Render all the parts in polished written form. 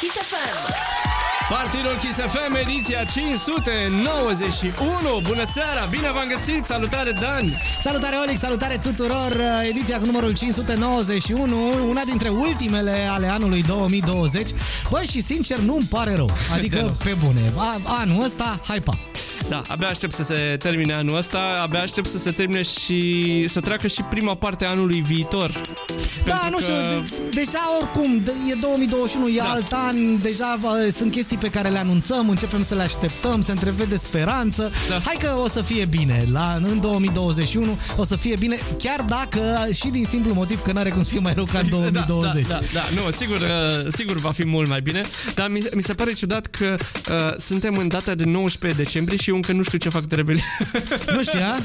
Kiss FM. Partydul Kiss FM, ediția 591. Bună seara, bine v-am găsit. Salutare, Dan. Salutare, Olic, salutare tuturor. Ediția cu numărul 591, una dintre ultimele ale anului 2020. Băi, și sincer, nu-mi pare rău. Adică, pe bune, anul ăsta, hai pa. Da, abia aștept să se termine anul ăsta, abia aștept să se termine și să treacă și prima parte a anului viitor. Da, nu știu, deja oricum, e 2021, e alt an, deja sunt chestii pe care le anunțăm, începem să le așteptăm, se întrevede speranță. Da. Hai că o să fie bine, în 2021 o să fie bine, chiar dacă și din simplu motiv că n-are cum să fie mai rău ca în 2020. Da, nu, sigur va fi mult mai bine, dar mi se pare ciudat că suntem în data de 19 decembrie și eu încă nu știu ce fac de revelie. Nu știu, a?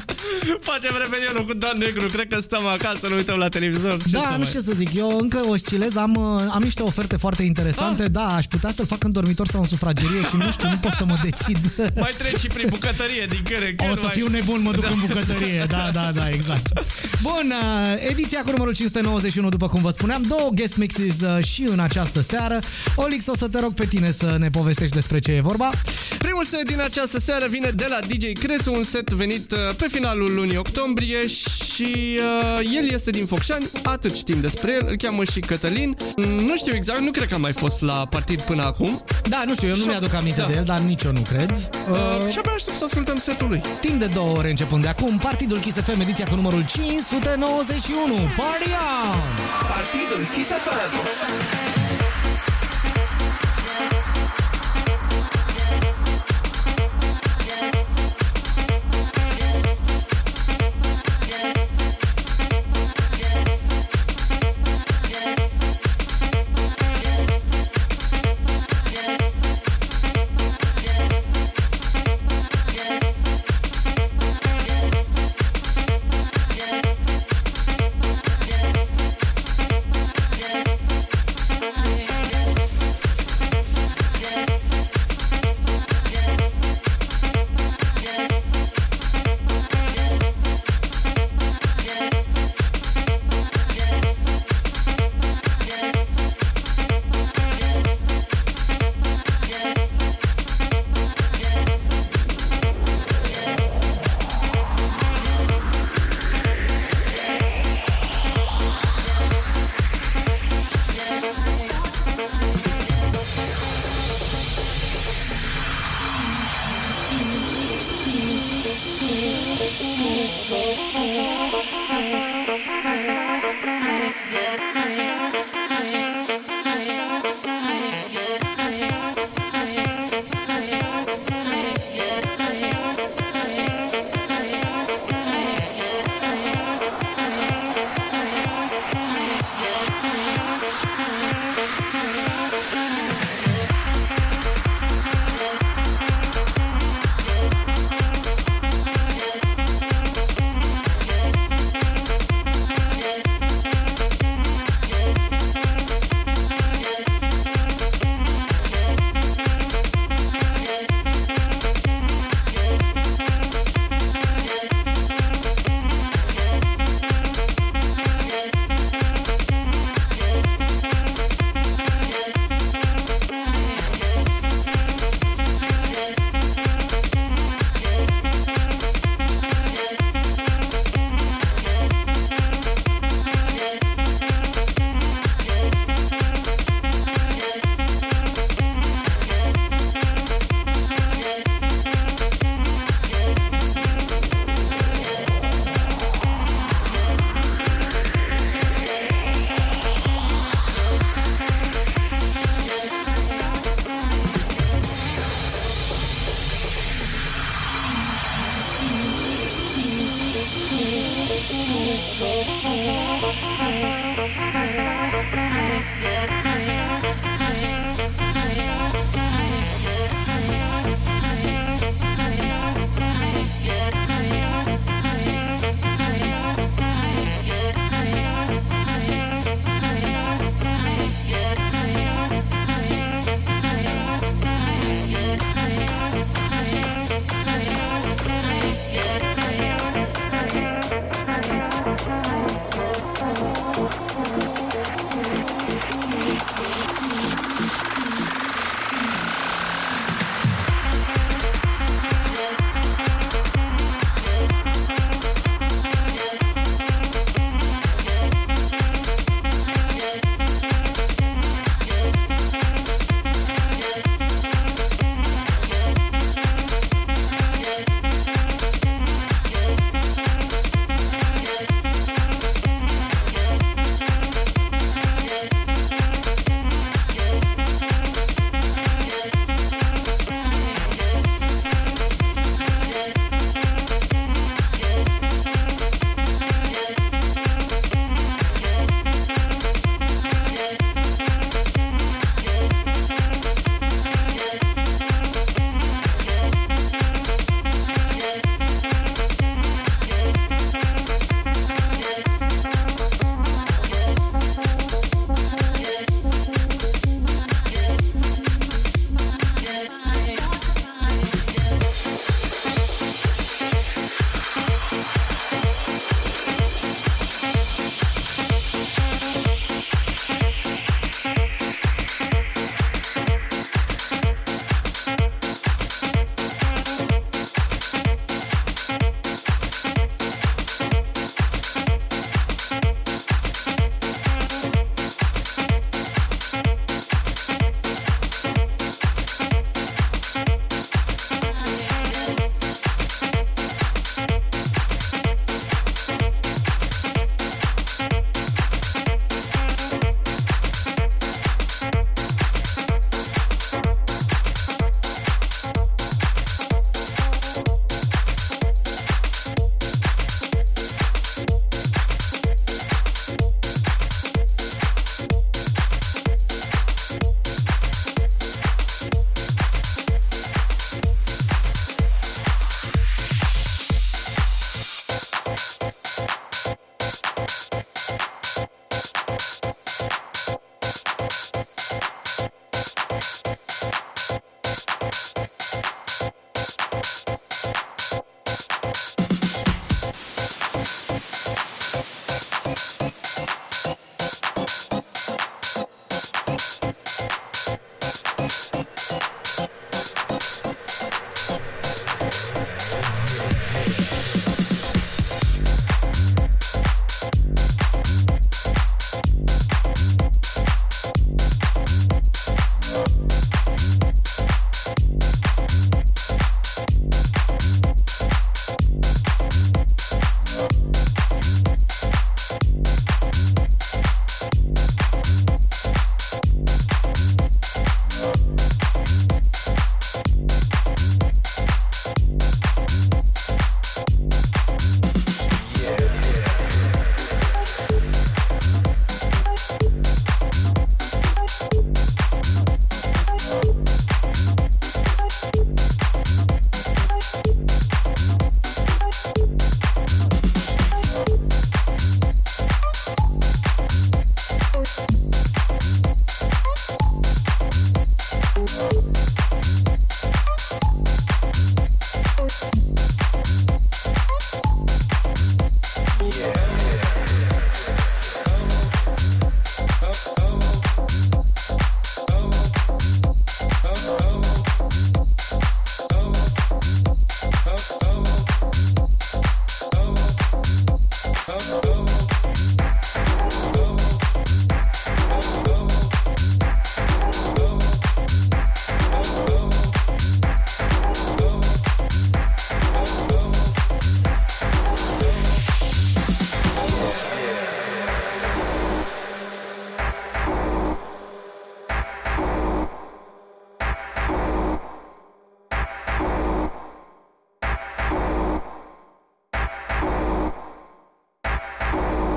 Facem revelionul cu Dan Negru, cred că stăm acasă, nu uităm la televizor. Nu știu să zic, eu încă oscilez, am niște oferte foarte interesante, da, aș putea să-l fac în dormitor sau în sufragerie și nu știu, nu pot să mă decid. Mai treci și prin bucătărie, din care... O să fiu nebun, mă duc în bucătărie, da, exact. Bun, ediția cu numărul 591, după cum vă spuneam, două guest mixes și în această seară. Olix, o să te rog pe tine să ne povestești despre ce e vorba. Primul set din această seară vine de la DJ Crețu, un set venit pe finalul lunii octombrie și el este din Focșani, atât știm despre el, îl cheamă și Cătălin. Nu știu exact, nu cred că am mai fost la partid până acum. Da, nu știu, eu nu mi-aduc aminte de el, dar nici eu nu cred. Și abia aștept să ascultăm setul lui. Timp de 2 ore începând de acum, Partydul Kiss FM, ediția cu numărul 591. Party on! Partydul Kiss FM!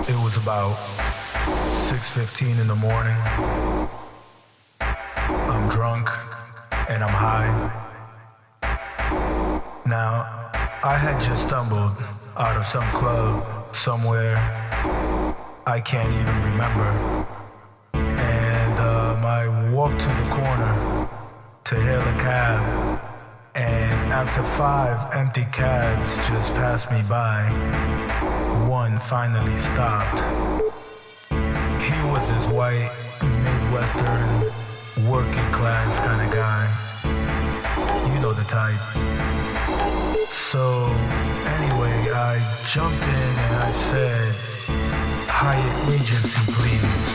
It was about 6:15 in the morning. I'm drunk and I'm high. Now, I had just stumbled out of some club somewhere I can't even remember. And I walked to the corner to hail a cab. And after five empty cabs just passed me by, one finally stopped. He was this white, Midwestern, working class kind of guy. You know the type. So anyway, I jumped in and I said, Hyatt Regency, please.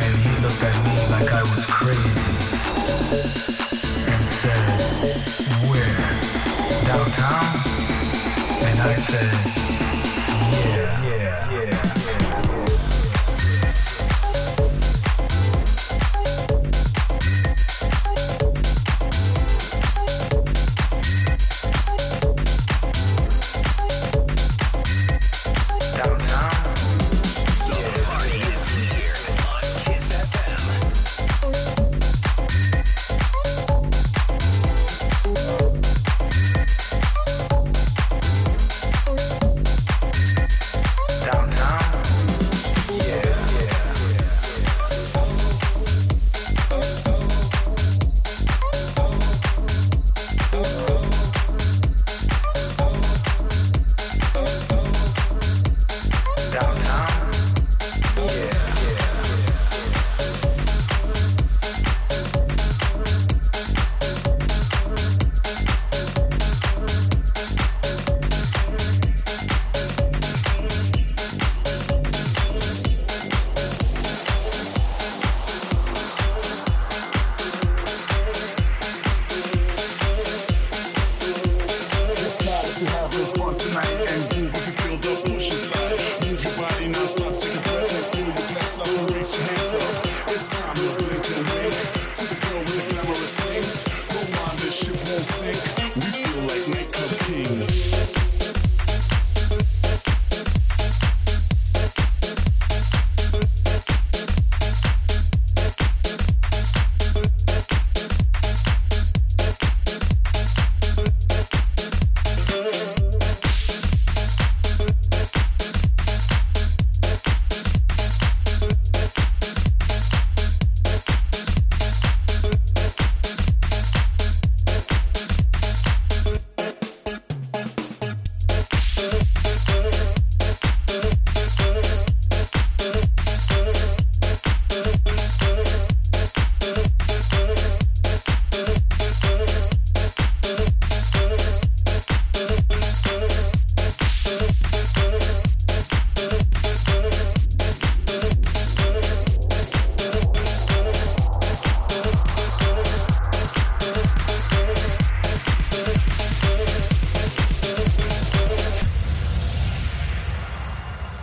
And he looked at me like I was crazy. Downtown? And I said, yeah.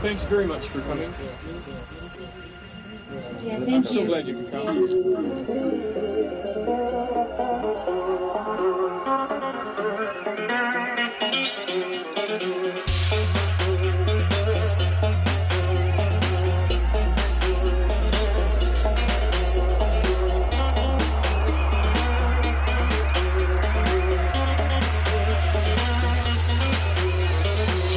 Thanks very much for coming. Yeah, thank you. I'm so glad you could come.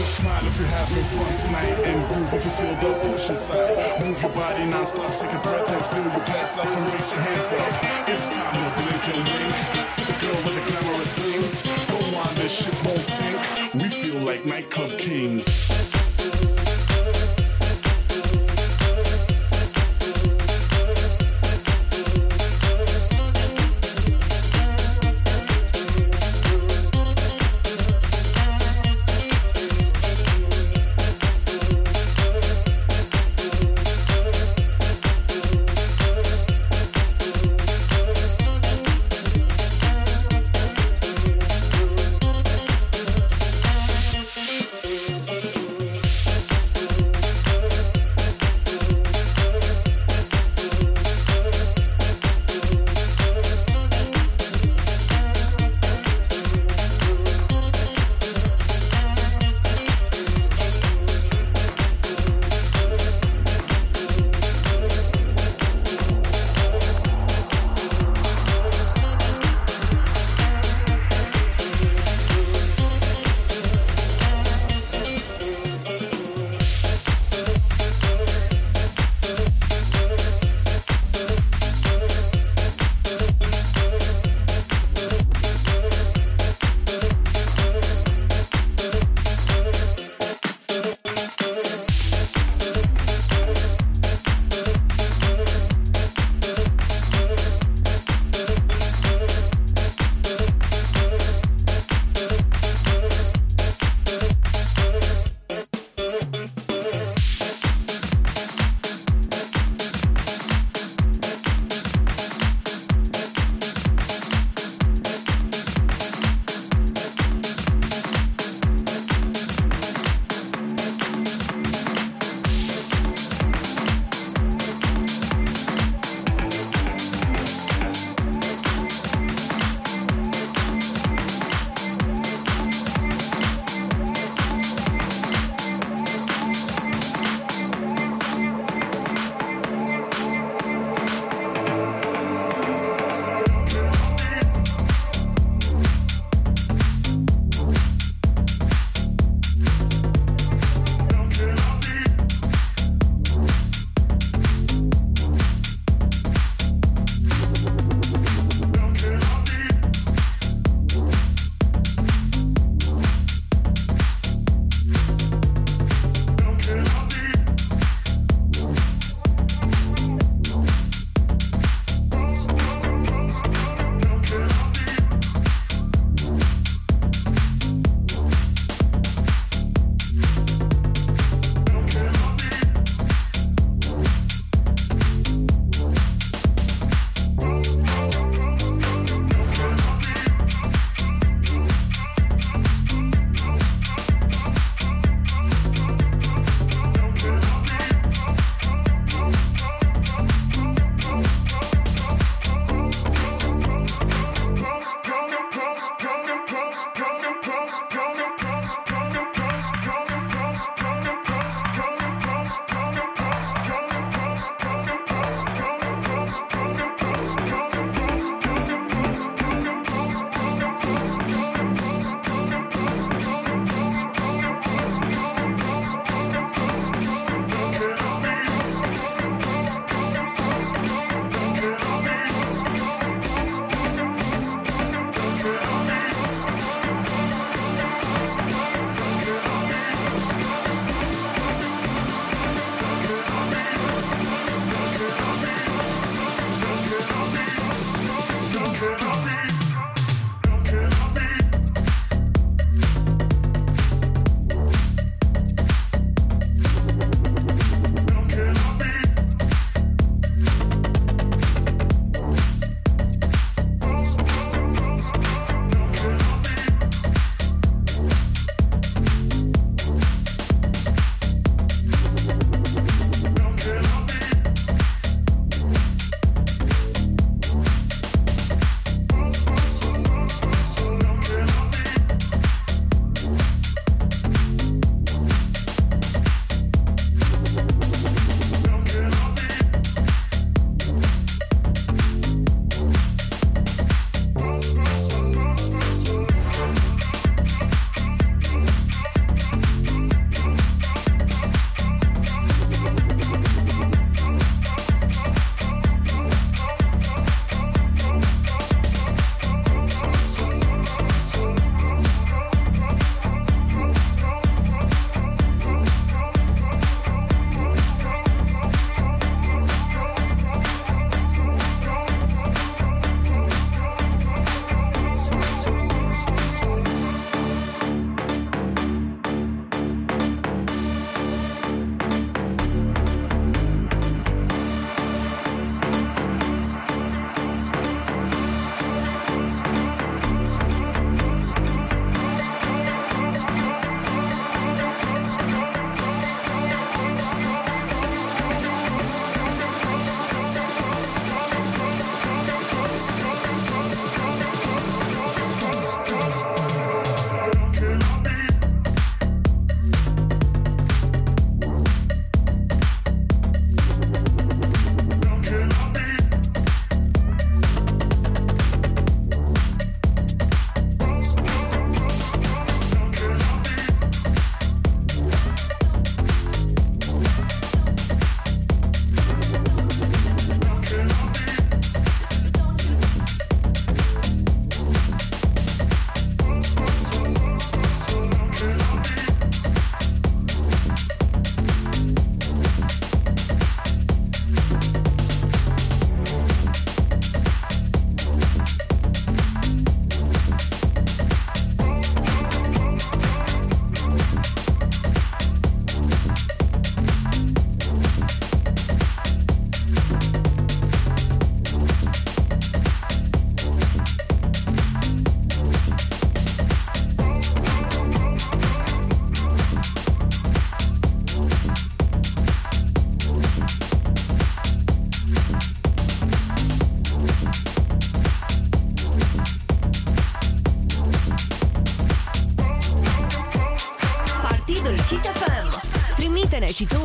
Smile if you're having fun tonight and groove if you feel the push inside. Move your body non-stop, take a breath and fill your glass up and raise your hands up. It's time to blink and wink to the girl with the glamorous things. Go on, this ship won't sink. We feel like nightclub kings.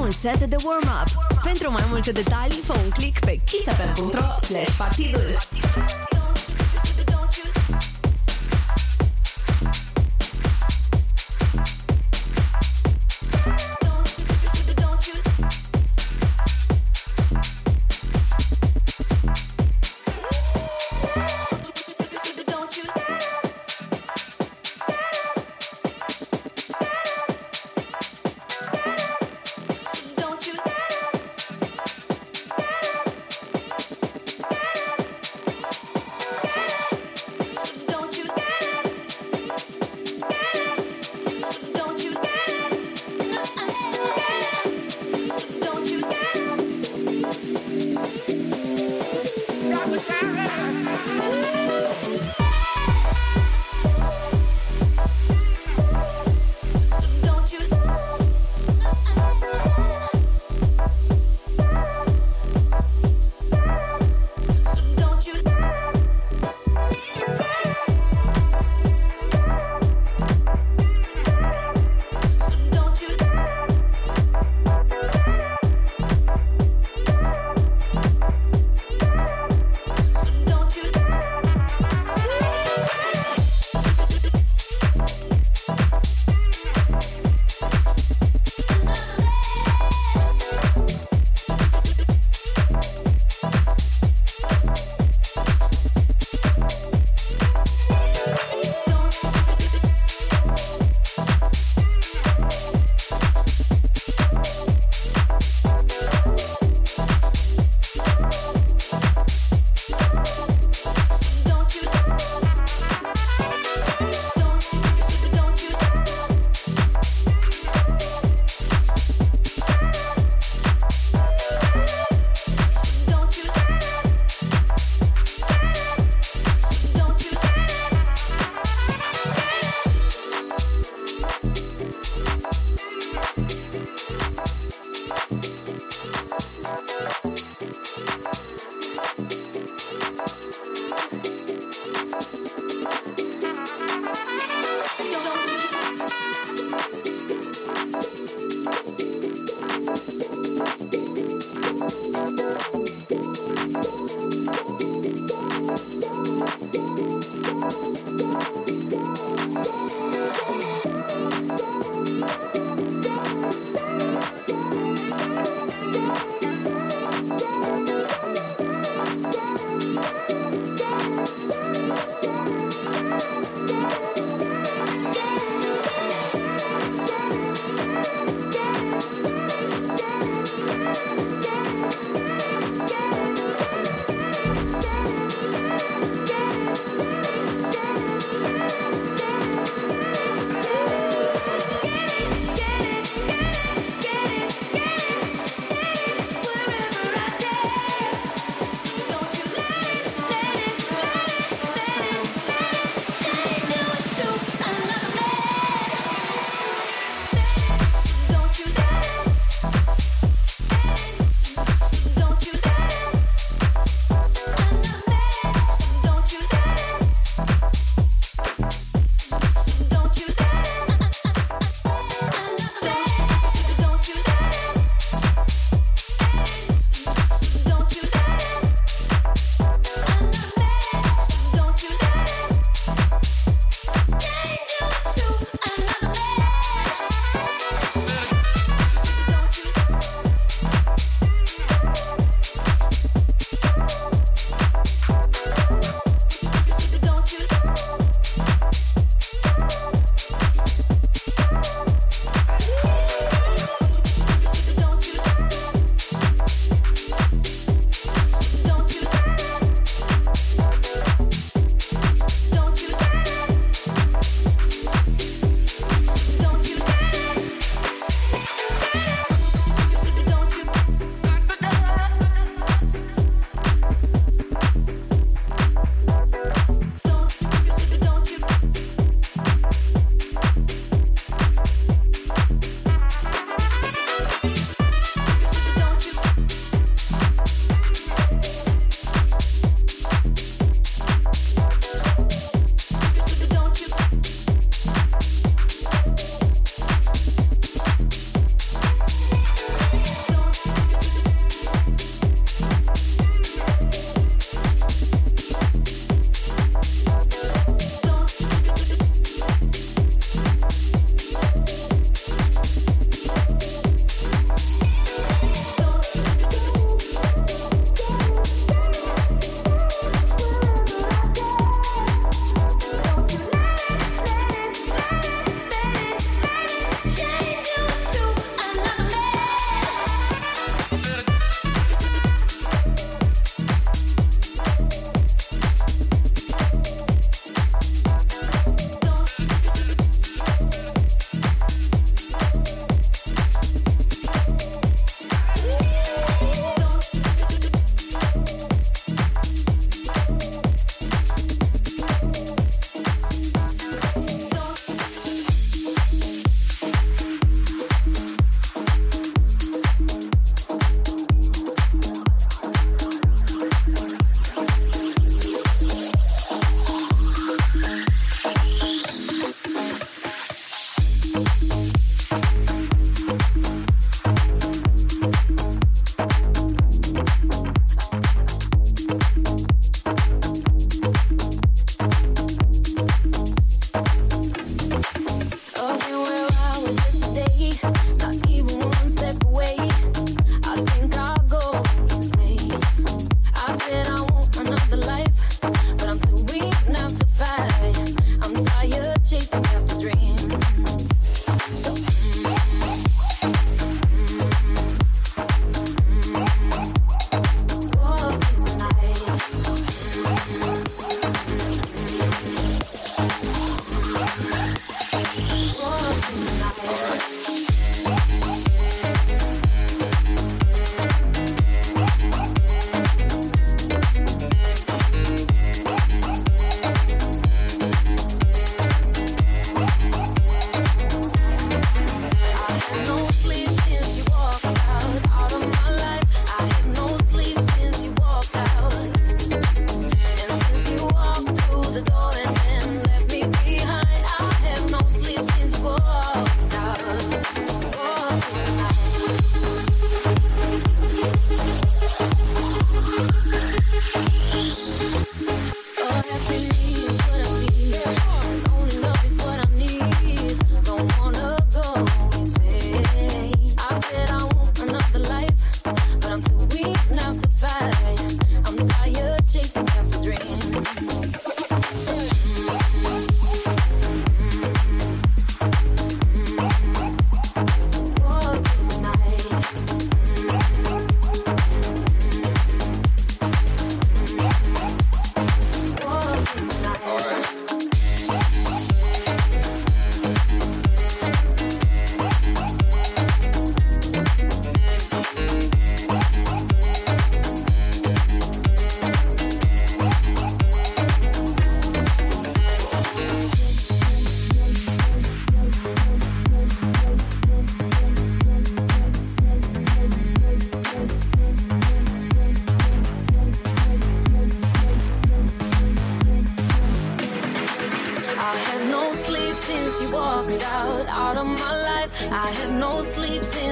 un set de warm-up. Pentru mai multe detalii, fă un click pe kissfm.ro/partidul.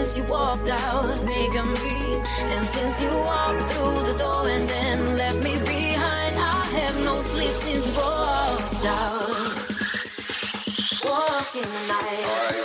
since you walked out, making me. And since you walked through the door and then left me behind, I have no sleep since you walked out. Walking the night.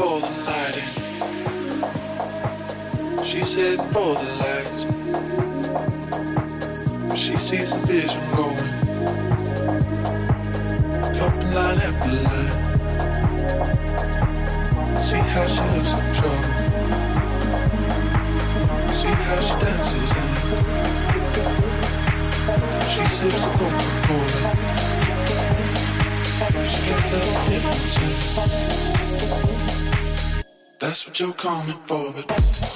for the night. She said for the light. She sees the vision going. Cup line after line. See how she looks in trouble. See how she dances and she sips a Coca-Cola. She got the differences. That's what you're coming for, but that's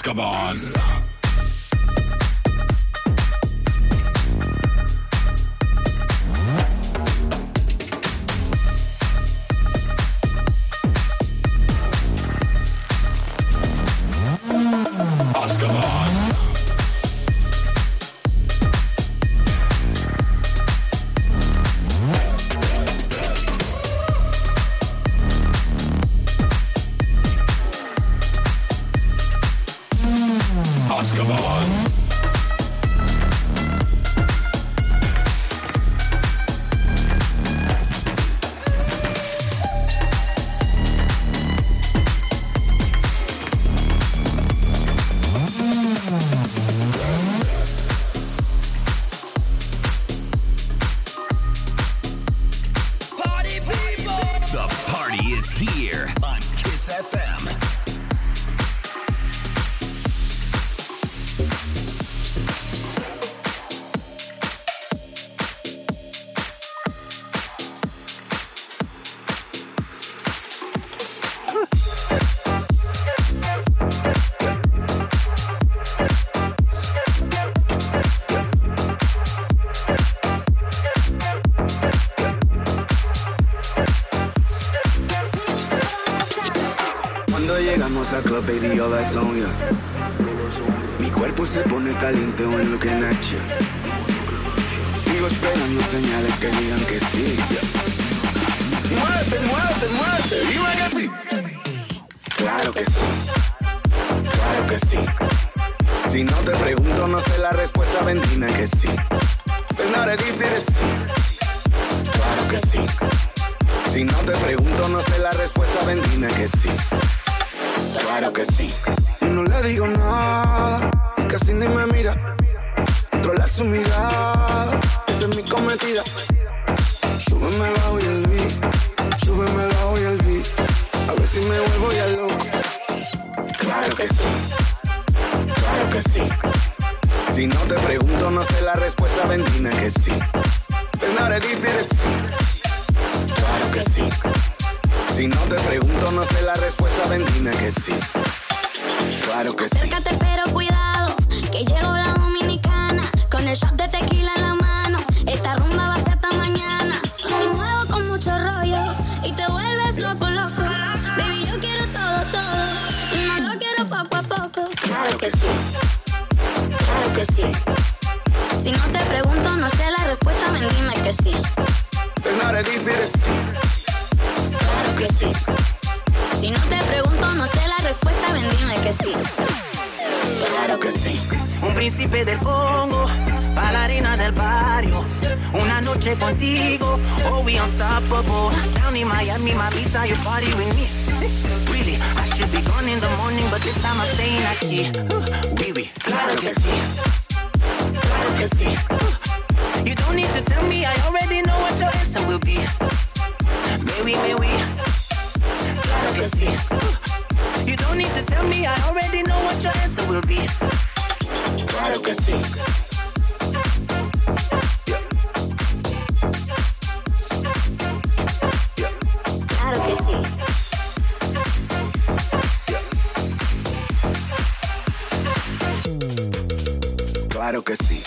Azkaban. Mi cuerpo se pone caliente when looking at you. Sigo esperando señales que digan que sí. Muévete, muévete, muévete. Dime que sí. Claro que sí. Claro que sí. Si no te pregunto no sé la respuesta, bendita que sí. It's not that easy to see. Claro que sí. Si no te pregunto no sé la respuesta, bendita que sí. Claro que sí. No le digo nada, casi ni me mira. Controlar su mirada, esa es mi cometida. Súbeme, bajo y el beat. Súbeme, bajo y el beat. A ver si me vuelvo ya loco. Claro que sí. Claro que sí. Si no te pregunto no sé la respuesta, bendita que sí. It's not that easy to see. Claro que sí. Si no te pregunto no sé la respuesta, bendita que sí. Claro que sí. Acércate pero cuidado, que llegó la dominicana, con el shot de tequila en la mano, esta rumba va a ser hasta mañana. Me muevo con mucho rollo, y te vuelves loco, loco. Baby, yo quiero todo, todo, y no lo quiero poco a poco. Claro que sí, claro que sí. Si no te pregunto no sé la respuesta, ven dime que sí. It's not that easy to see. Claro que sí. Si no te pregunto, no sé la respuesta, ven dime que sí. Claro que sí. Un príncipe del Congo, bailarina del barrio. Una noche contigo, oh we unstoppable. Down in Miami, my pizza, you party with me. Really, I should be gone in the morning, but this time I'm staying aquí. Baby, claro que sí. Claro que sí. You don't need to tell me, I already know what your answer will be. Baby, baby. Claro que sí. You don't need to tell me, I already know what your answer will be. Claro que sí. Yeah. Yeah. Claro que sí. Yeah. Claro que sí.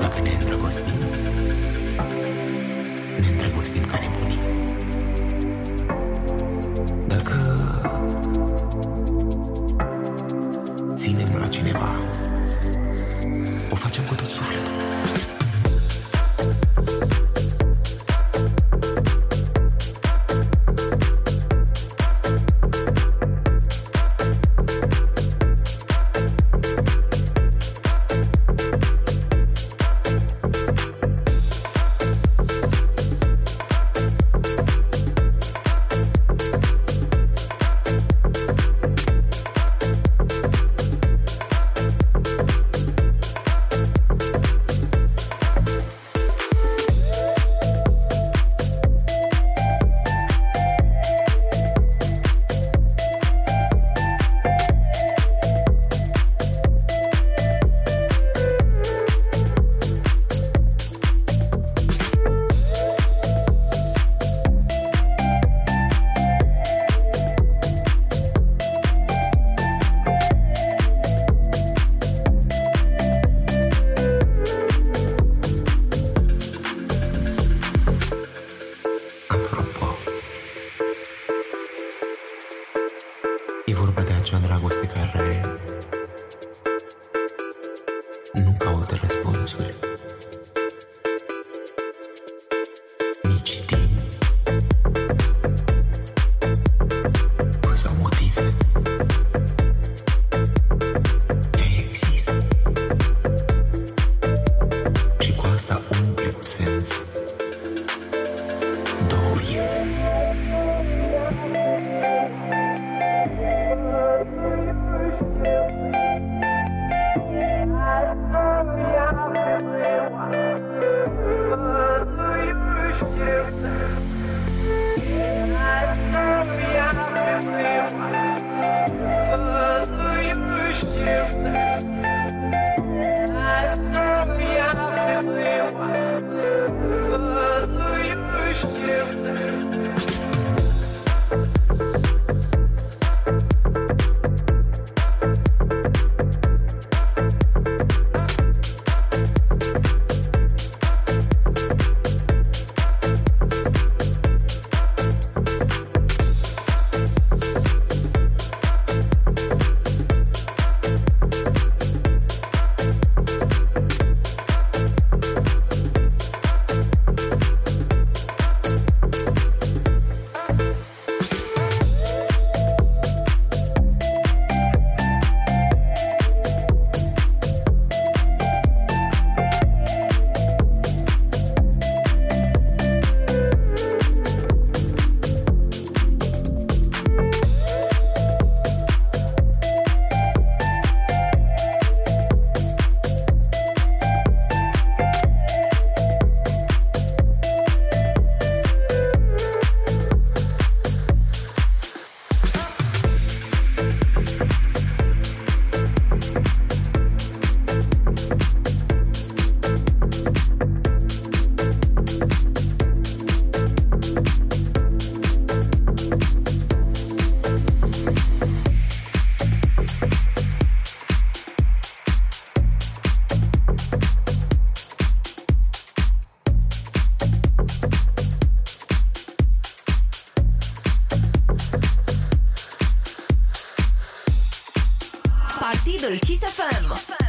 Dacă ne-ai îndrăgostit, E vorba de acea dragoste care nu caută răspunsuri.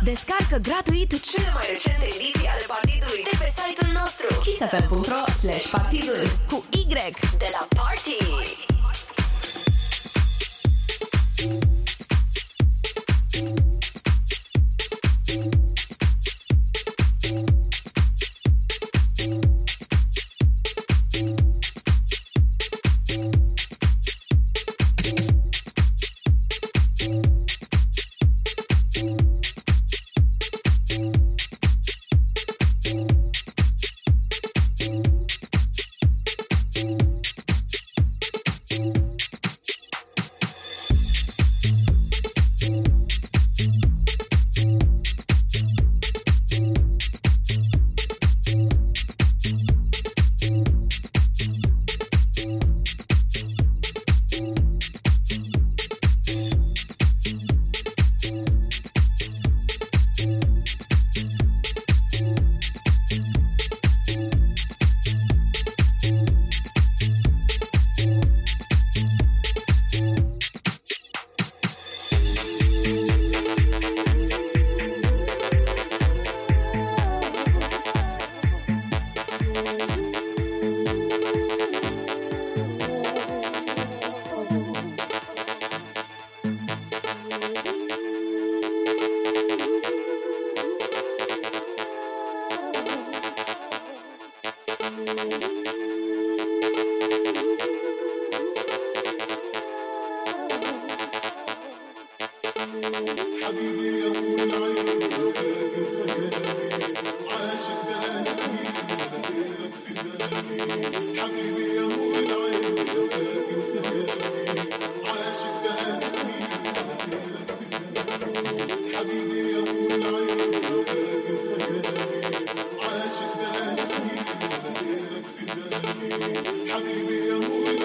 Descarcă gratuit cele mai recente ediții ale Partidului de pe site-ul nostru kissfm.ro/partidul cu Y de la Party. Habibi, amor.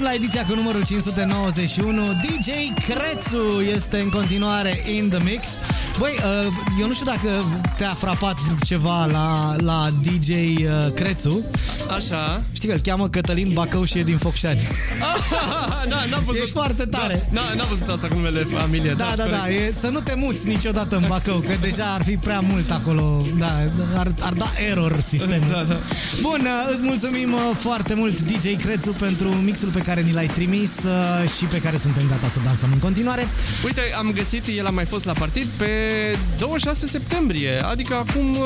La ediția cu numărul 591, DJ Crețu este în continuare in the mix. Băi, eu nu știu dacă te-a frapat ceva la DJ Crețu. Așa. Știi că îl cheamă Cătălin Bacău și e din Focșani. N-am văzut. Ești foarte tare. N-am văzut asta cu numele familiei. Da. E, să nu te muți niciodată în Bacău, că deja ar fi prea mult acolo. Da, ar da error sistemul. Da. Bun, îți mulțumim foarte mult, DJ Crețu, pentru mixul pe care ni l-ai trimis și pe care suntem gata să dansăm în continuare. Uite, am găsit, el a mai fost la partid pe 26 septembrie, adică acum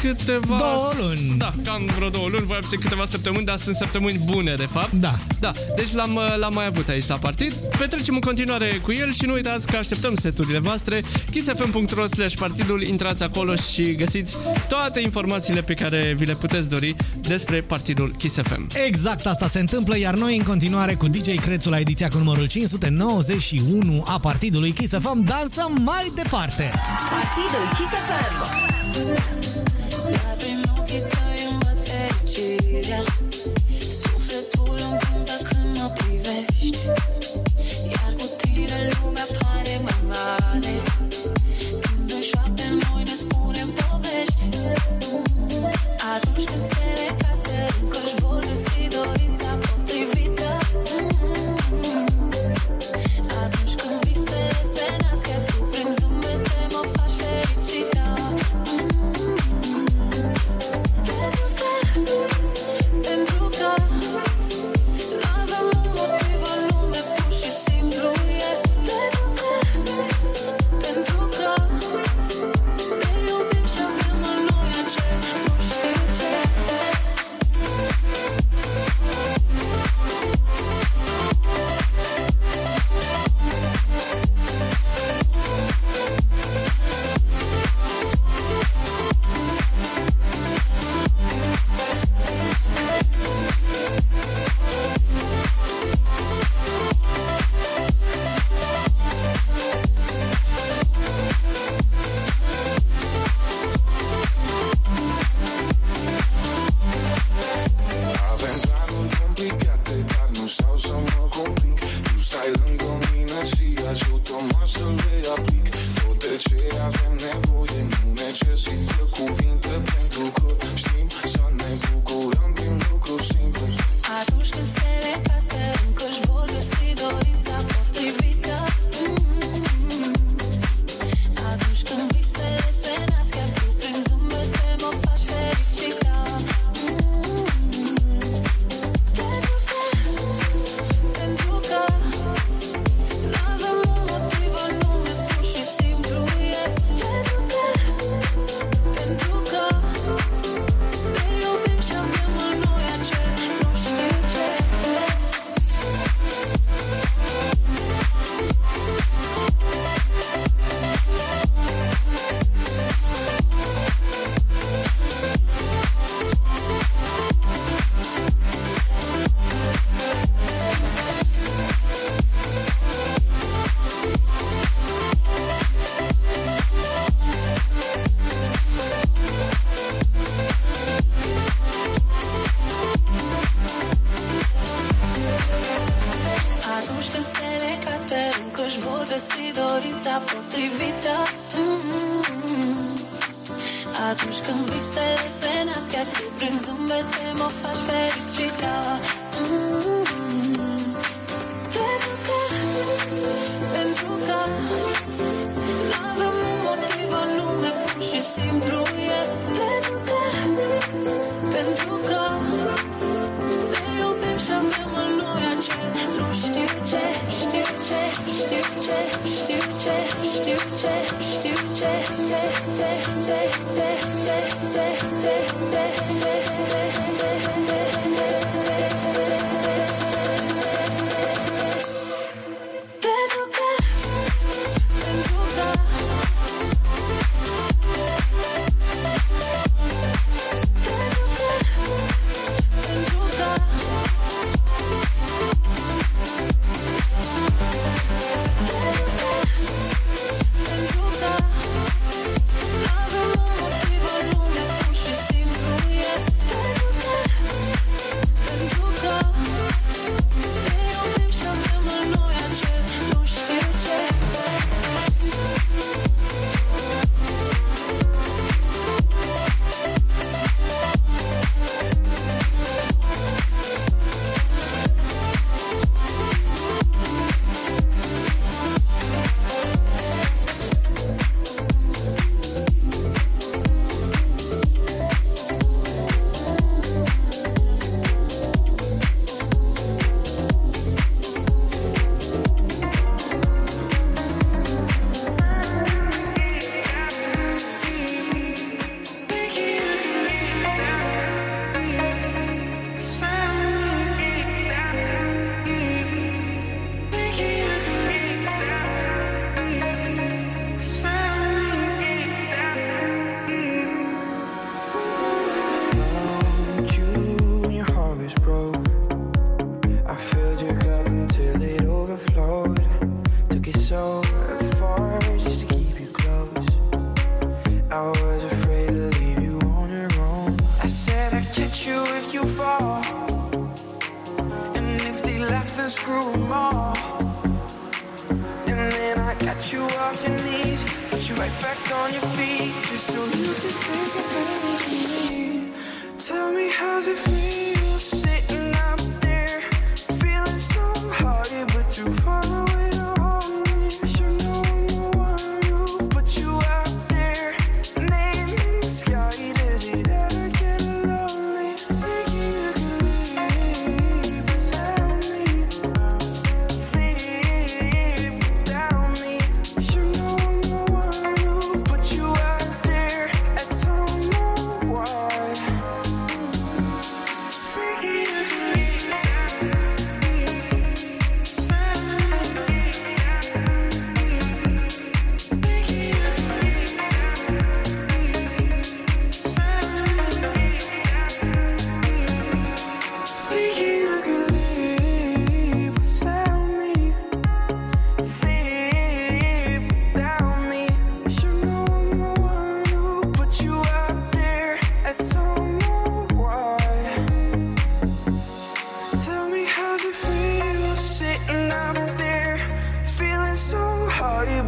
câteva... 2 luni. Da, cam vreo 2 luni, voi avea câteva săptămâni, dar sunt săptămâni bune, de fapt. Da. Deci l-am mai avut aici la partid. Petrecem în continuare cu el și nu uitați că așteptăm seturile voastre. kissfm.ro/partidul, intrați acolo și găsiți toate informațiile pe care vi le puteți dori despre partidul Kiss FM. Exact asta se întâmplă, iar noi în continuare cu DJ Crețu la ediția cu numărul 591 a partidului Kiss FM dansăm mai departe. Partidul Kiss FM. Cirea, sufletul îmi cântă când mă privești, iar cu tine lumea pare mai mare. Când în șoapte noi ne spunem povești, atunci când se recaz pe rând, că-și vor găsi dorința potrivită. Atunci când visele se nasc, iar tu prin zâmbete mă faci fericită. masă le aplic tot de ce avem nevoie. Nu necesită cuvinte pentru că știm să ne bucurăm din lucruri simple. Atunci când se le sperăm că-și vor găsi dorința potrivită. Atunci când visele se nască, tu prin zâmbete mă faci fericită.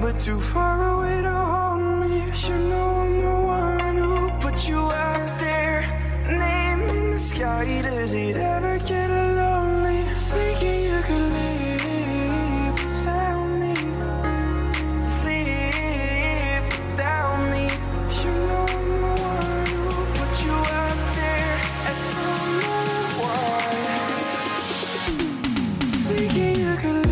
but too far away to hold me. You know I'm the one who put you out there. Name in the sky, does it ever get lonely? Thinking you could leave without me. Leave without me. You know I'm the one who put you out there. I don't know why. Thinking you could leave.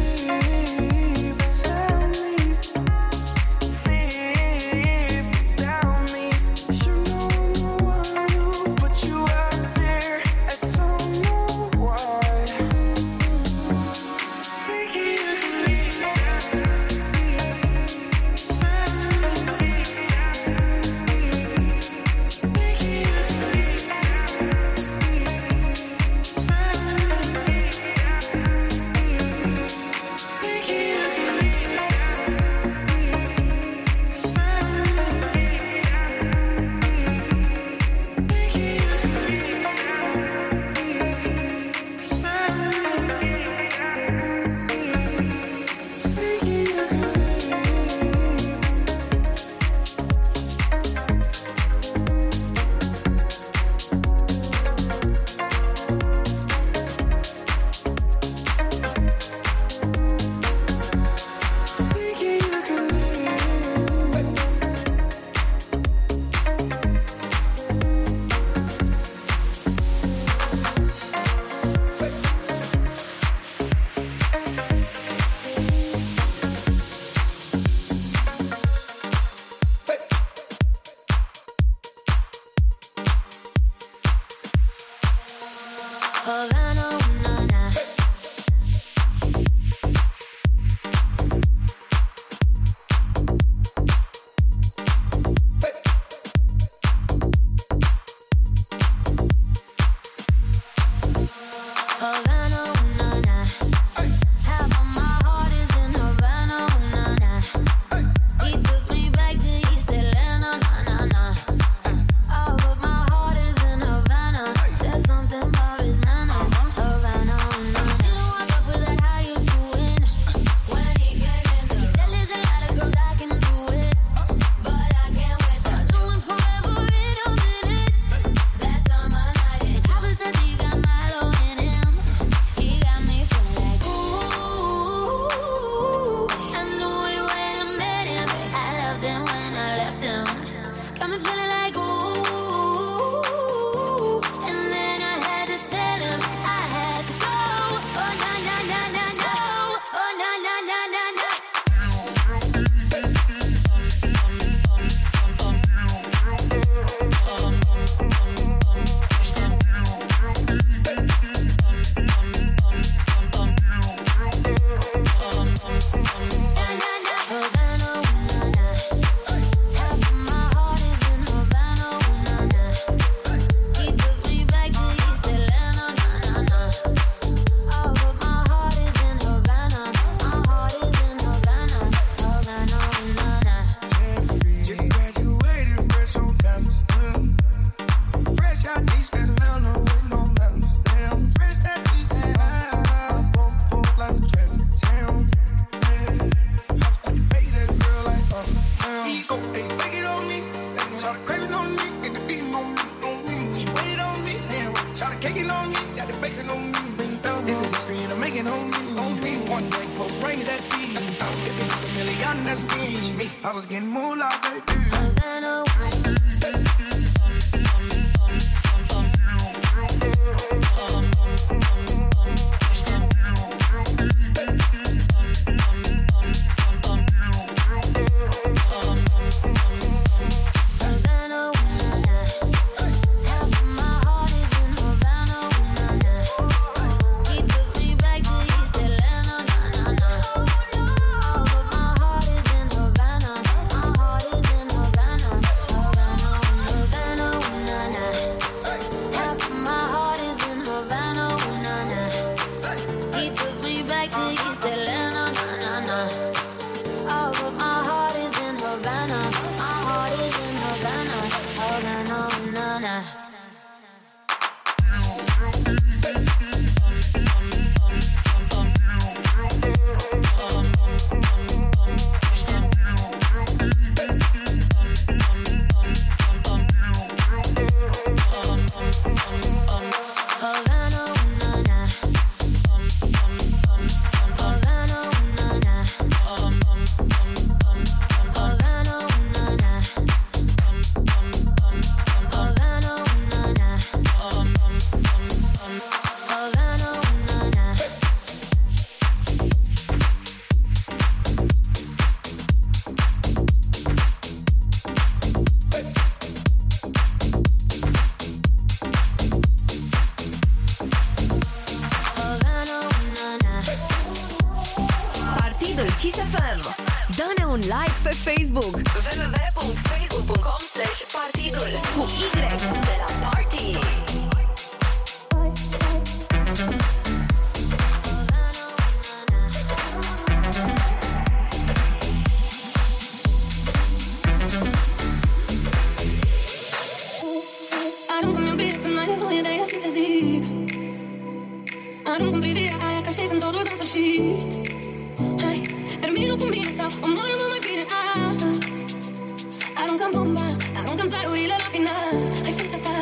Facebook www.facebook.com/partydul cu Y de la Party. Aruncă-mi un pic în noi de folie de ea și ce zic. Aruncă-mi privirea aia ca și când totul s-a sfârșit. Hai, termină cu mine sau o mori mult mai bine. Aruncă-mi bomba, aruncă-mi zarurile la final. Hai, fii ta ta.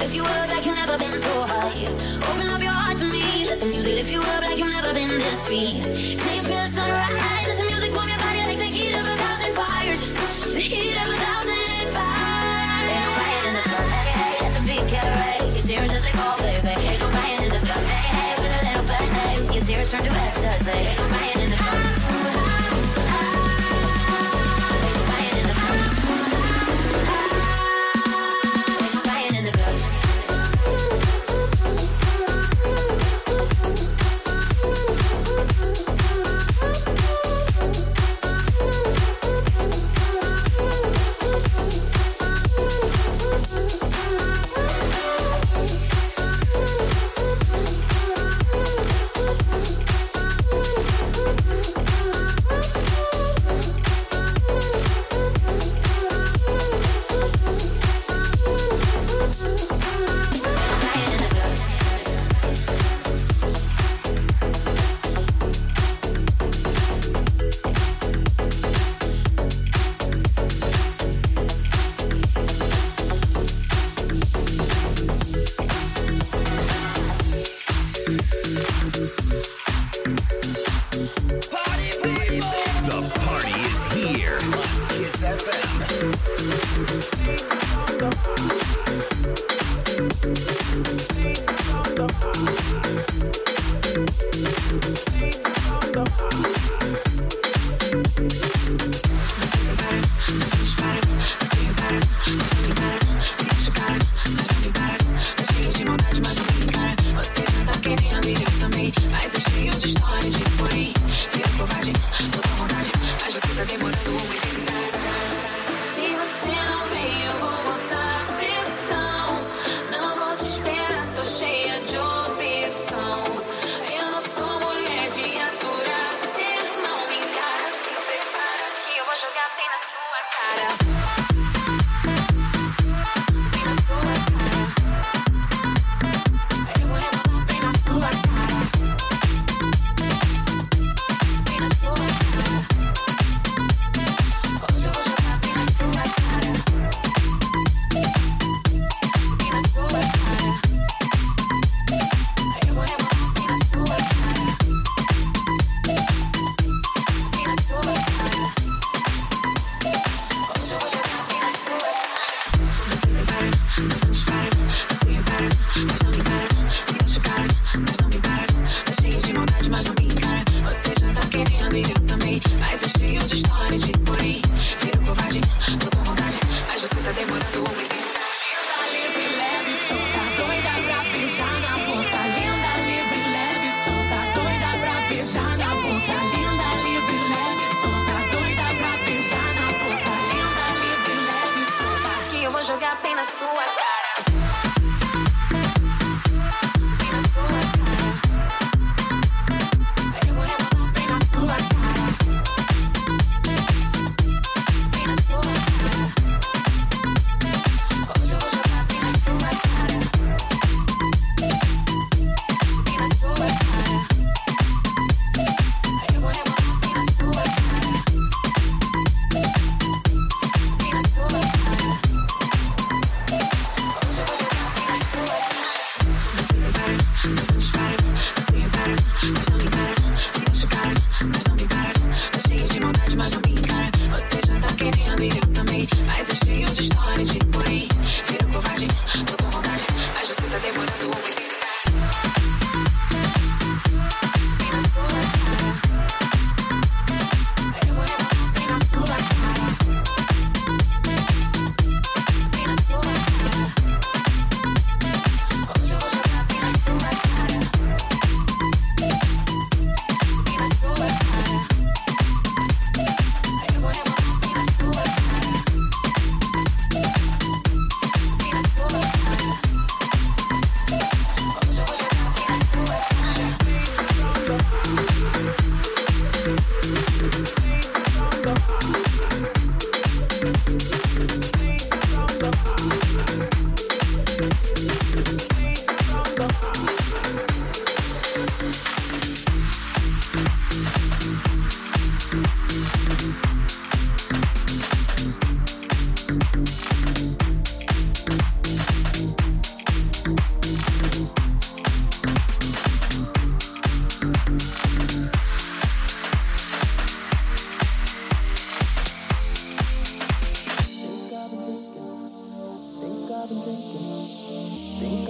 lift you up like you've never been so high. Open up your heart to me, let the music lift you up like you've never been this free. Till you feel the sunrise, let the music warm your body like the heat of a thousand fires. The heat of a thousand fires. Ain't no fighting in the club, hey, hey, let the beat get right. Your tears as they fall, baby. Ain't no fighting in the club, hey, hey, with a little bad name. Your tears turn to ecstasy. Ain't no fighting in the club.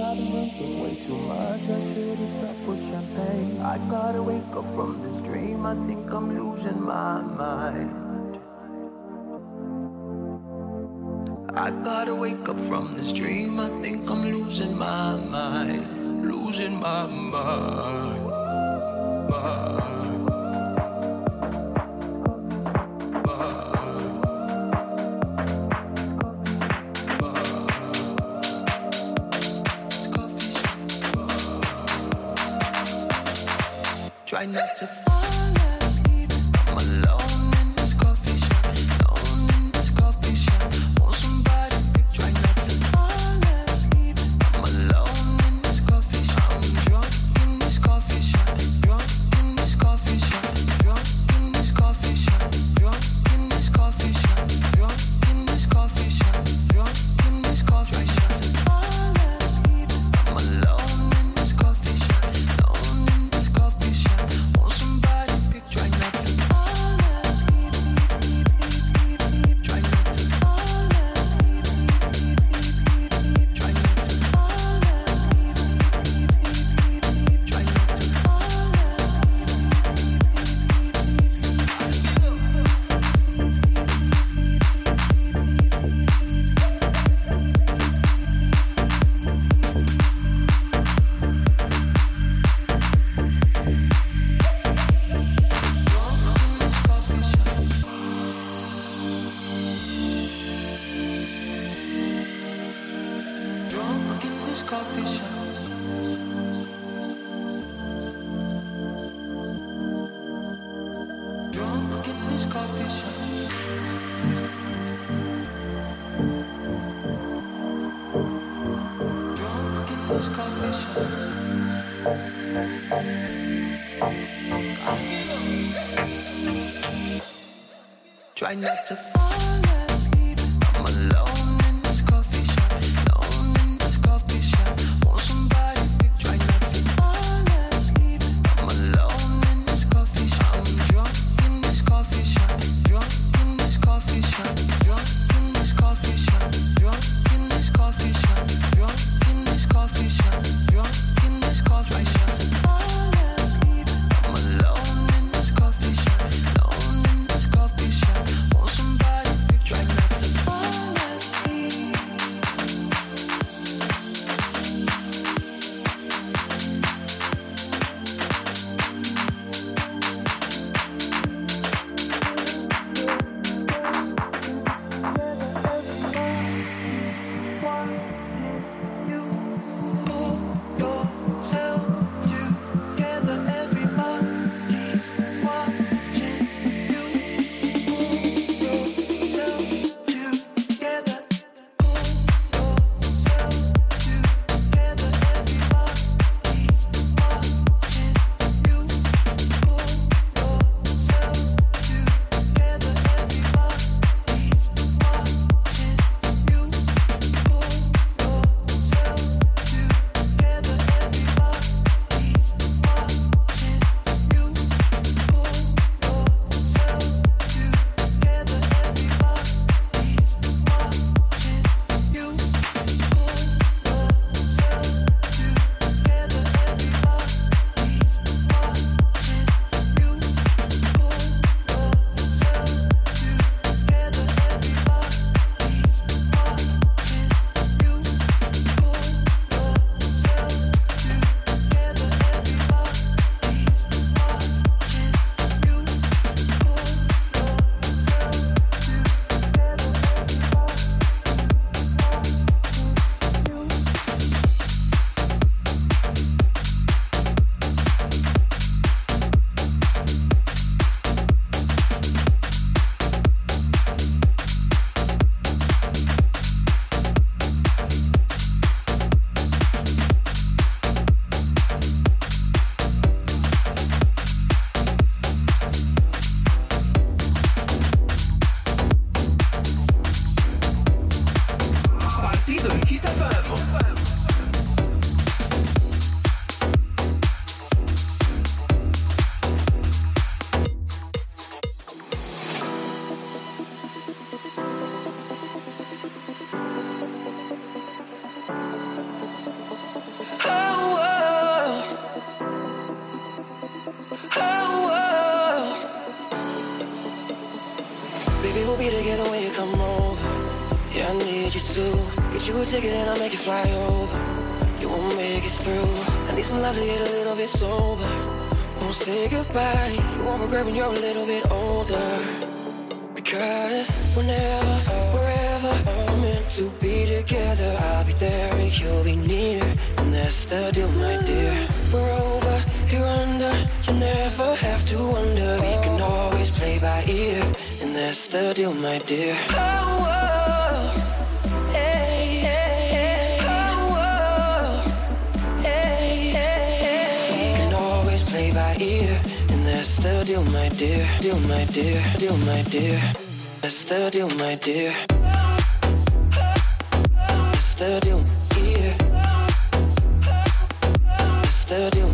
I've been way too much, I should've stopped with champagne. I gotta wake up from this dream, I think I'm losing my mind. I gotta wake up from this dream, I think I'm losing my mind. Losing my mind, my. Try not to fall asleep. I'm alone in this coffee shop. Alone in this coffee shop. Want somebody big. Try not to fall asleep. I'm alone in this coffee shop. I'm drunk in this coffee shop. Drunk in this coffee shop. Drunk in this coffee shop. Drunk in this coffee shop. Drunk in this coffee shop. Drunk in this coffee shop. Try not to fall asleep. I'm alone in this coffee shop. Try not to fall asleep. I'm alone in this coffee shop. Alone in this coffee shop. Want somebody big. Try not to fall asleep. I'm alone in this coffee shop. I'm drunk in this coffee shop. Drunk in this coffee shop. Drunk in this coffee shop. Drunk in this coffee shop. Drunk in this coffee shop. Drunk in this coffee shop. Try not to fall asleep. I'm alone in this coffee shop. Alone in this coffee shop. Want somebody big. Try not to fall asleep. be together when you come over. Yeah, I need you too. Get you a ticket and I'll make you fly over. You won't make it through. I need some love to get a little bit sober. Won't say goodbye. You won't regret when you're a little bit older. Because whenever, wherever we're meant to be together, I'll be there and you'll be near. And that's the deal, my dear. We're over, you're under. You never have to wonder. We can always play by ear. And that's the deal, my dear. Oh, oh, hey, hey, hey. Oh, oh, hey, hey, hey. We can always play by ear. And that's the deal, my dear. Deal, my dear. Deal, my dear. That's the deal, my dear. That's the deal, dear. That's the deal.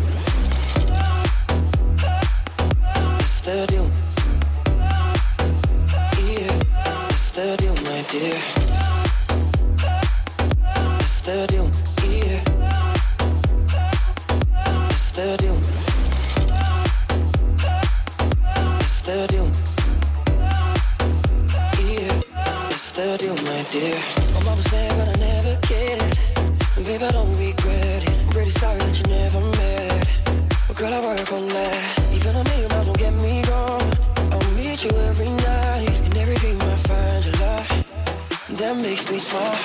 That's the deal. Dear. It's the deal, dear. It's the deal. It's the deal, dear. It's the deal, my dear. My mama said, but I never cared. And babe, I don't regret it. I'm pretty sorry that you never met. But girl, I work on that. Even a million miles won't get me gone. I'll meet you every night. And every dream I find a lie. That makes me smile.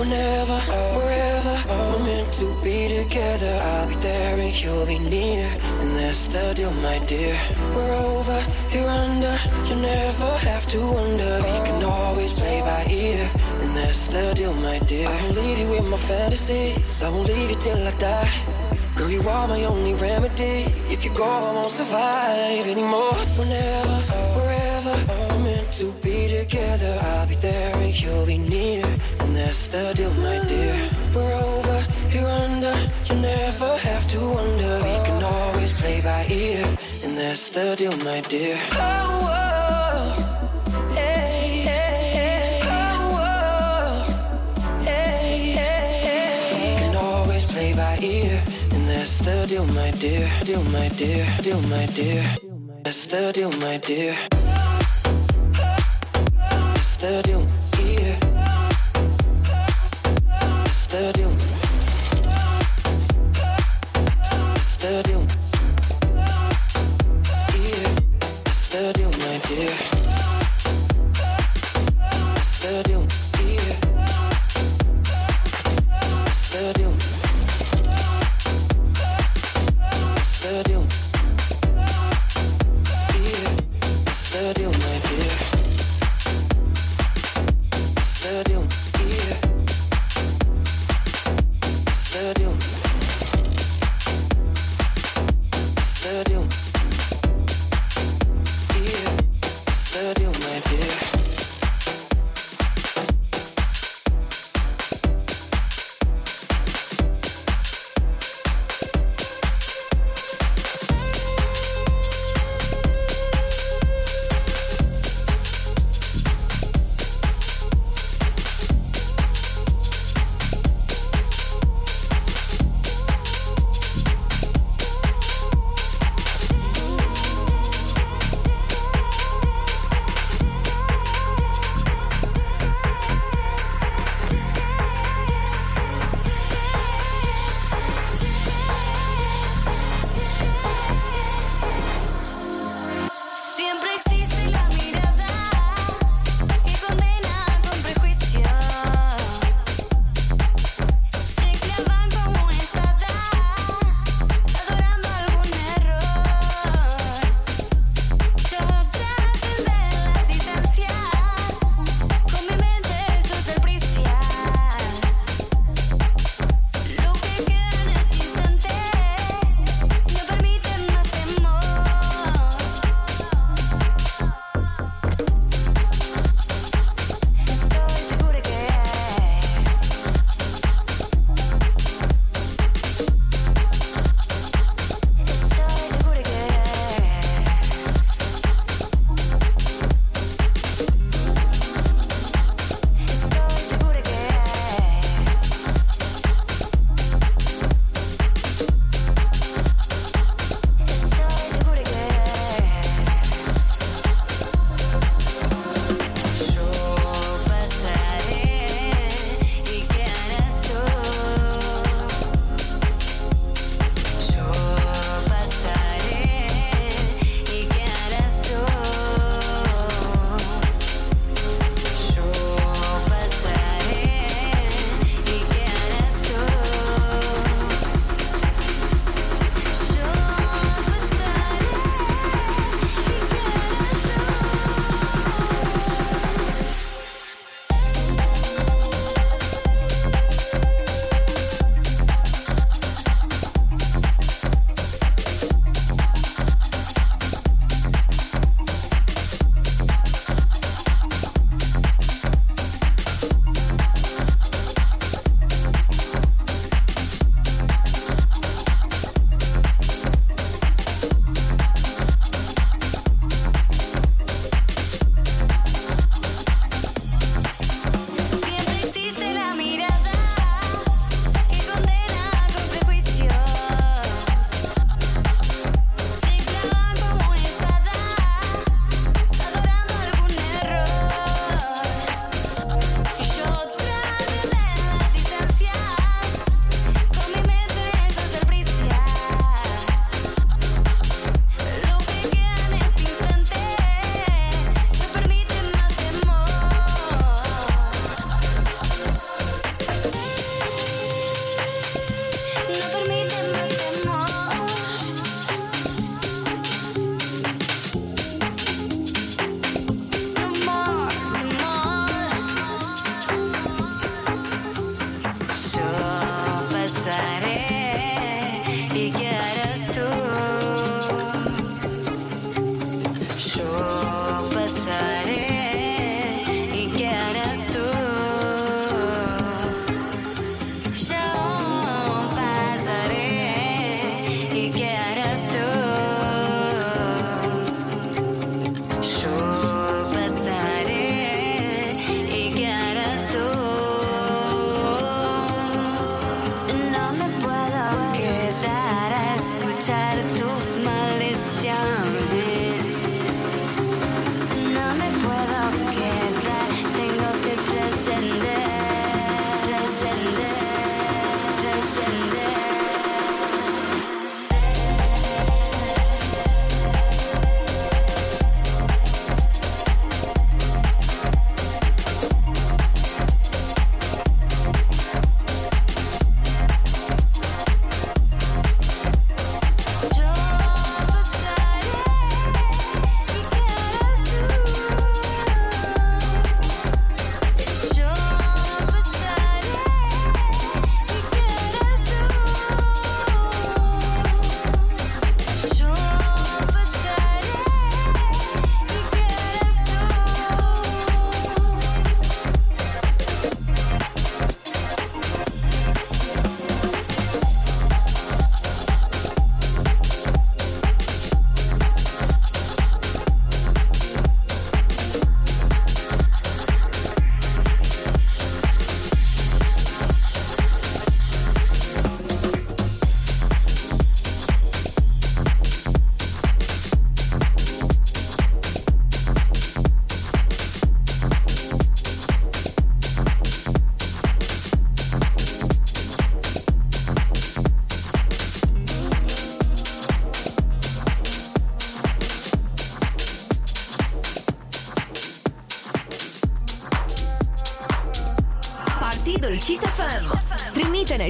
Whenever, wherever we're meant to be together, I'll be there and you'll be near. And that's the deal, my dear. We're over, you're under. You never have to wonder. We can always play by ear. And that's the deal, my dear. I won't leave you with my fantasies, so I won't leave you till I die. Girl, you are my only remedy. If you go, I won't survive anymore. Whenever, wherever to be together, I'll be there and you'll be near. And that's the deal, my dear. We're over, you're under. You never have to wonder. We can always play by ear. And that's the deal, my dear. Oh, oh, hey, hey, hey. Oh, oh, hey, hey, hey. We can always play by ear. And that's the deal, my dear. Deal, my dear. Deal, my dear. That's the deal, my dear. The deal, dear. It's the deal. It's the deal, dear. It's the deal, my dear. It's the deal, dear. It's the deal. It's the deal, dear. It's the deal, my dear. It's the deal, dear.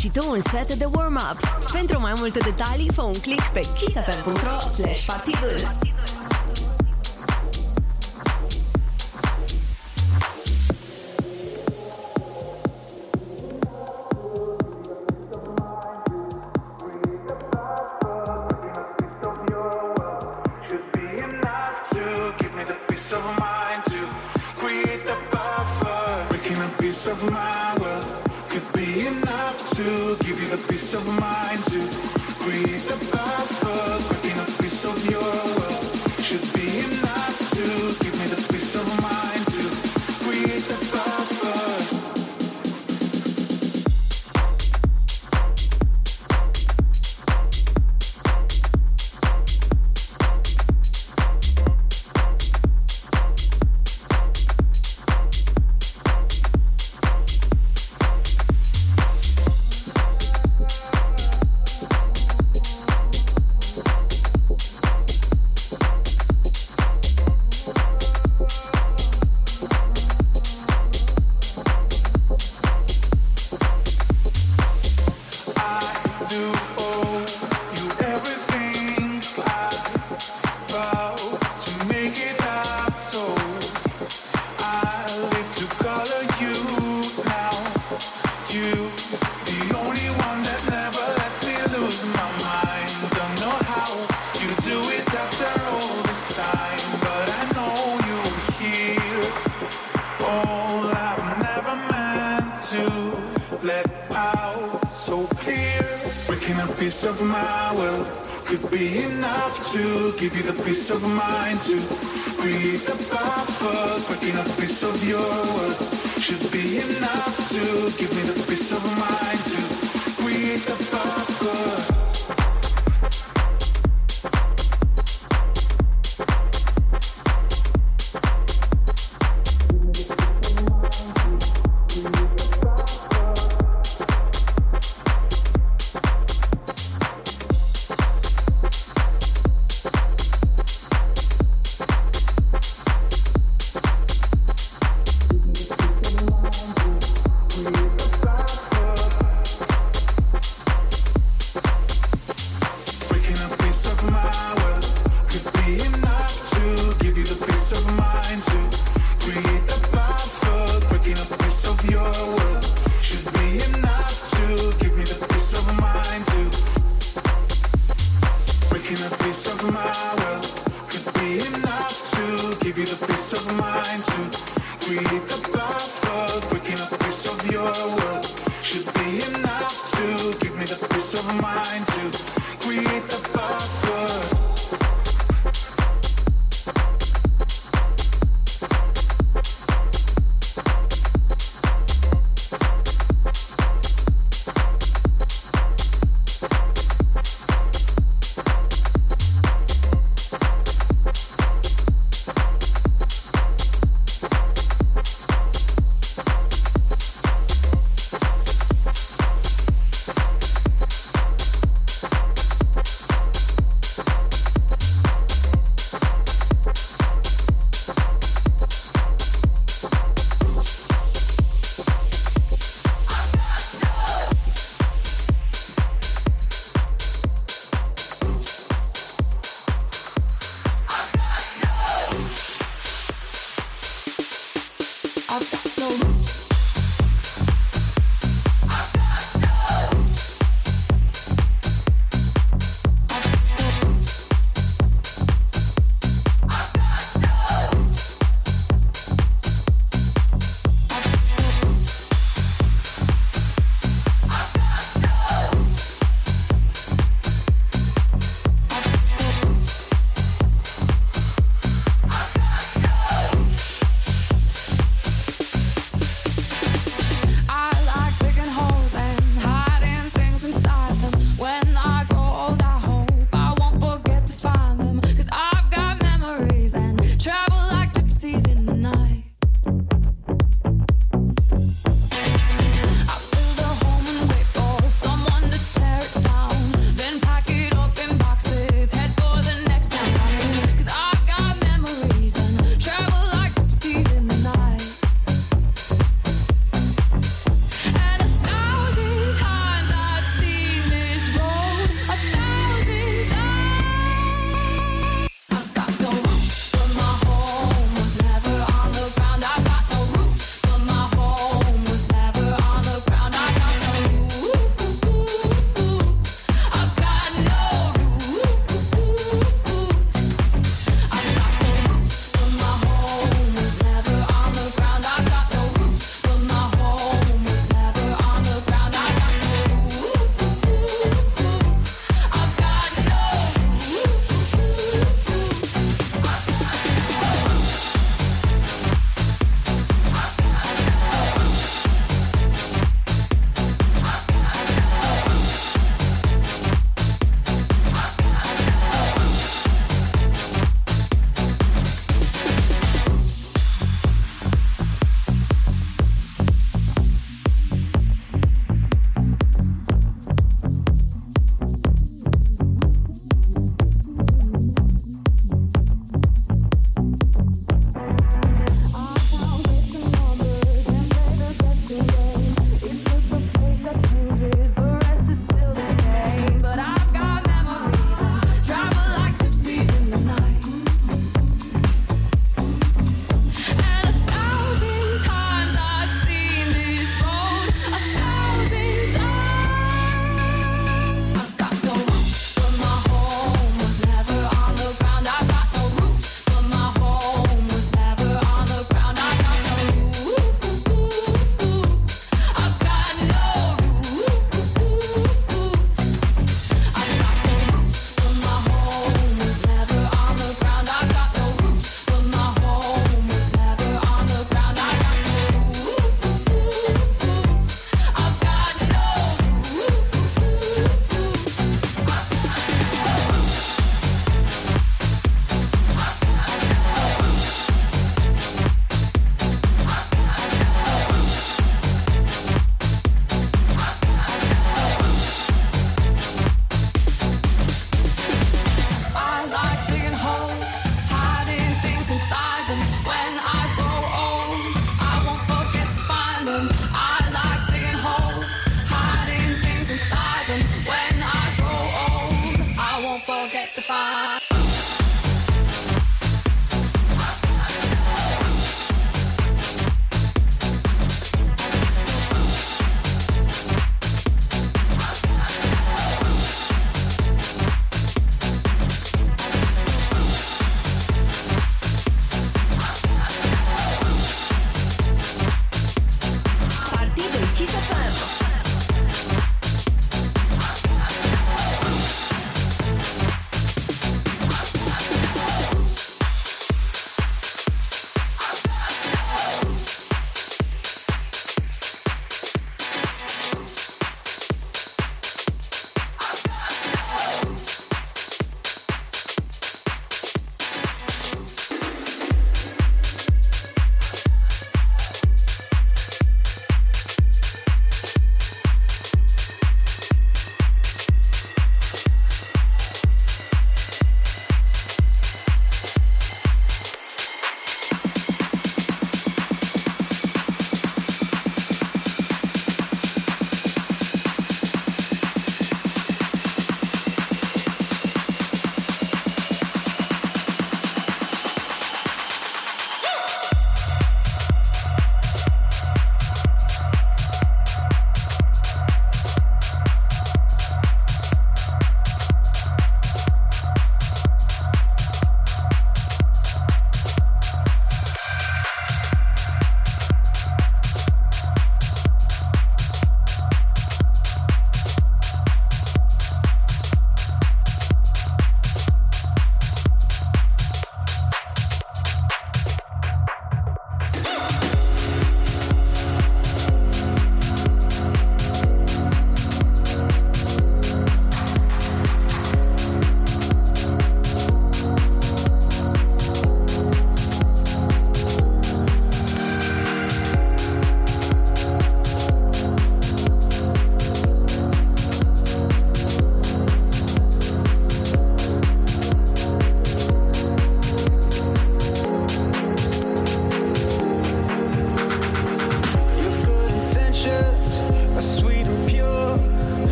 Și tu un set de warm-up. Pentru mai multe detalii, fă un click pe kissfm.ro/partydul.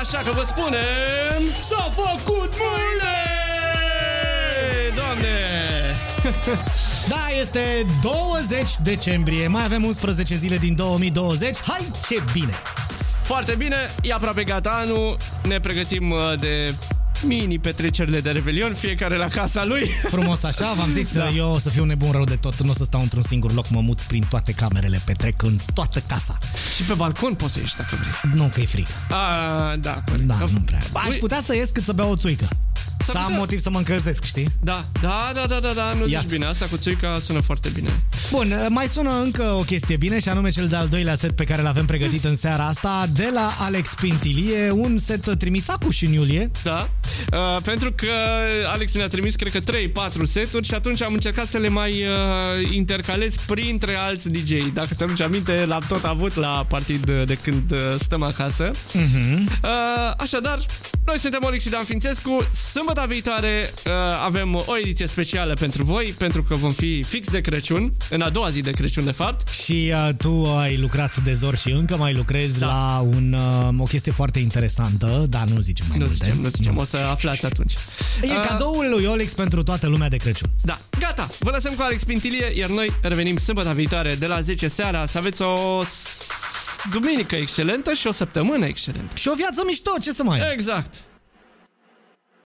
Așa că vă spunem, s-a făcut mâine! Doamne! Da, este 20 decembrie. Mai avem 11 zile din 2020. Hai, ce bine! Foarte bine, e aproape gata anul. Ne pregătim de mini petrecerile de Revelion, fiecare la casa lui. Frumos așa, v-am zis, da. Eu o să fiu nebun rău de tot. Nu o să stau într-un singur loc, mă mut prin toate camerele. Petrec în toată casa. Și pe balcon poți să ieși dacă vrei. Nu, că e frig. A, da, corect. Da, nu prea. Aș putea să ies cât să beau o țuică. Să am motiv să mă încălzesc, știi? Da, da, nu zici bine. Asta cu țuica sună foarte bine. Bun, mai sună încă o chestie bine și anume cel de-al doilea set pe care l-avem pregătit în seara asta de la Alex Pintilie, un set trimis acuși în iulie. Da, pentru că Alex ne-a trimis, cred că, 3-4 seturi și atunci am încercat să le mai intercalez printre alți DJ-i. Dacă te aduci aminte, l-am tot avut la partid de când stăm acasă. Așadar, noi suntem Alex și Dan Fințescu. Sâmbăta viitoare avem o ediție specială pentru voi, pentru că vom fi fix de Crăciun, în a doua zi de Crăciun, de fapt. Și tu ai lucrat de zor și încă mai lucrezi la o chestie foarte interesantă, dar nu zicem mai multe. Nu zicem, o să aflați atunci. E cadoul lui Alex pentru toată lumea de Crăciun. Da, gata, vă lăsăm cu Alex Pintilie, iar noi revenim sâmbăta viitoare de la 10 seara. Să aveți o duminică excelentă și o săptămână excelentă. Și o viață mișto, ce să mai ai? Exact.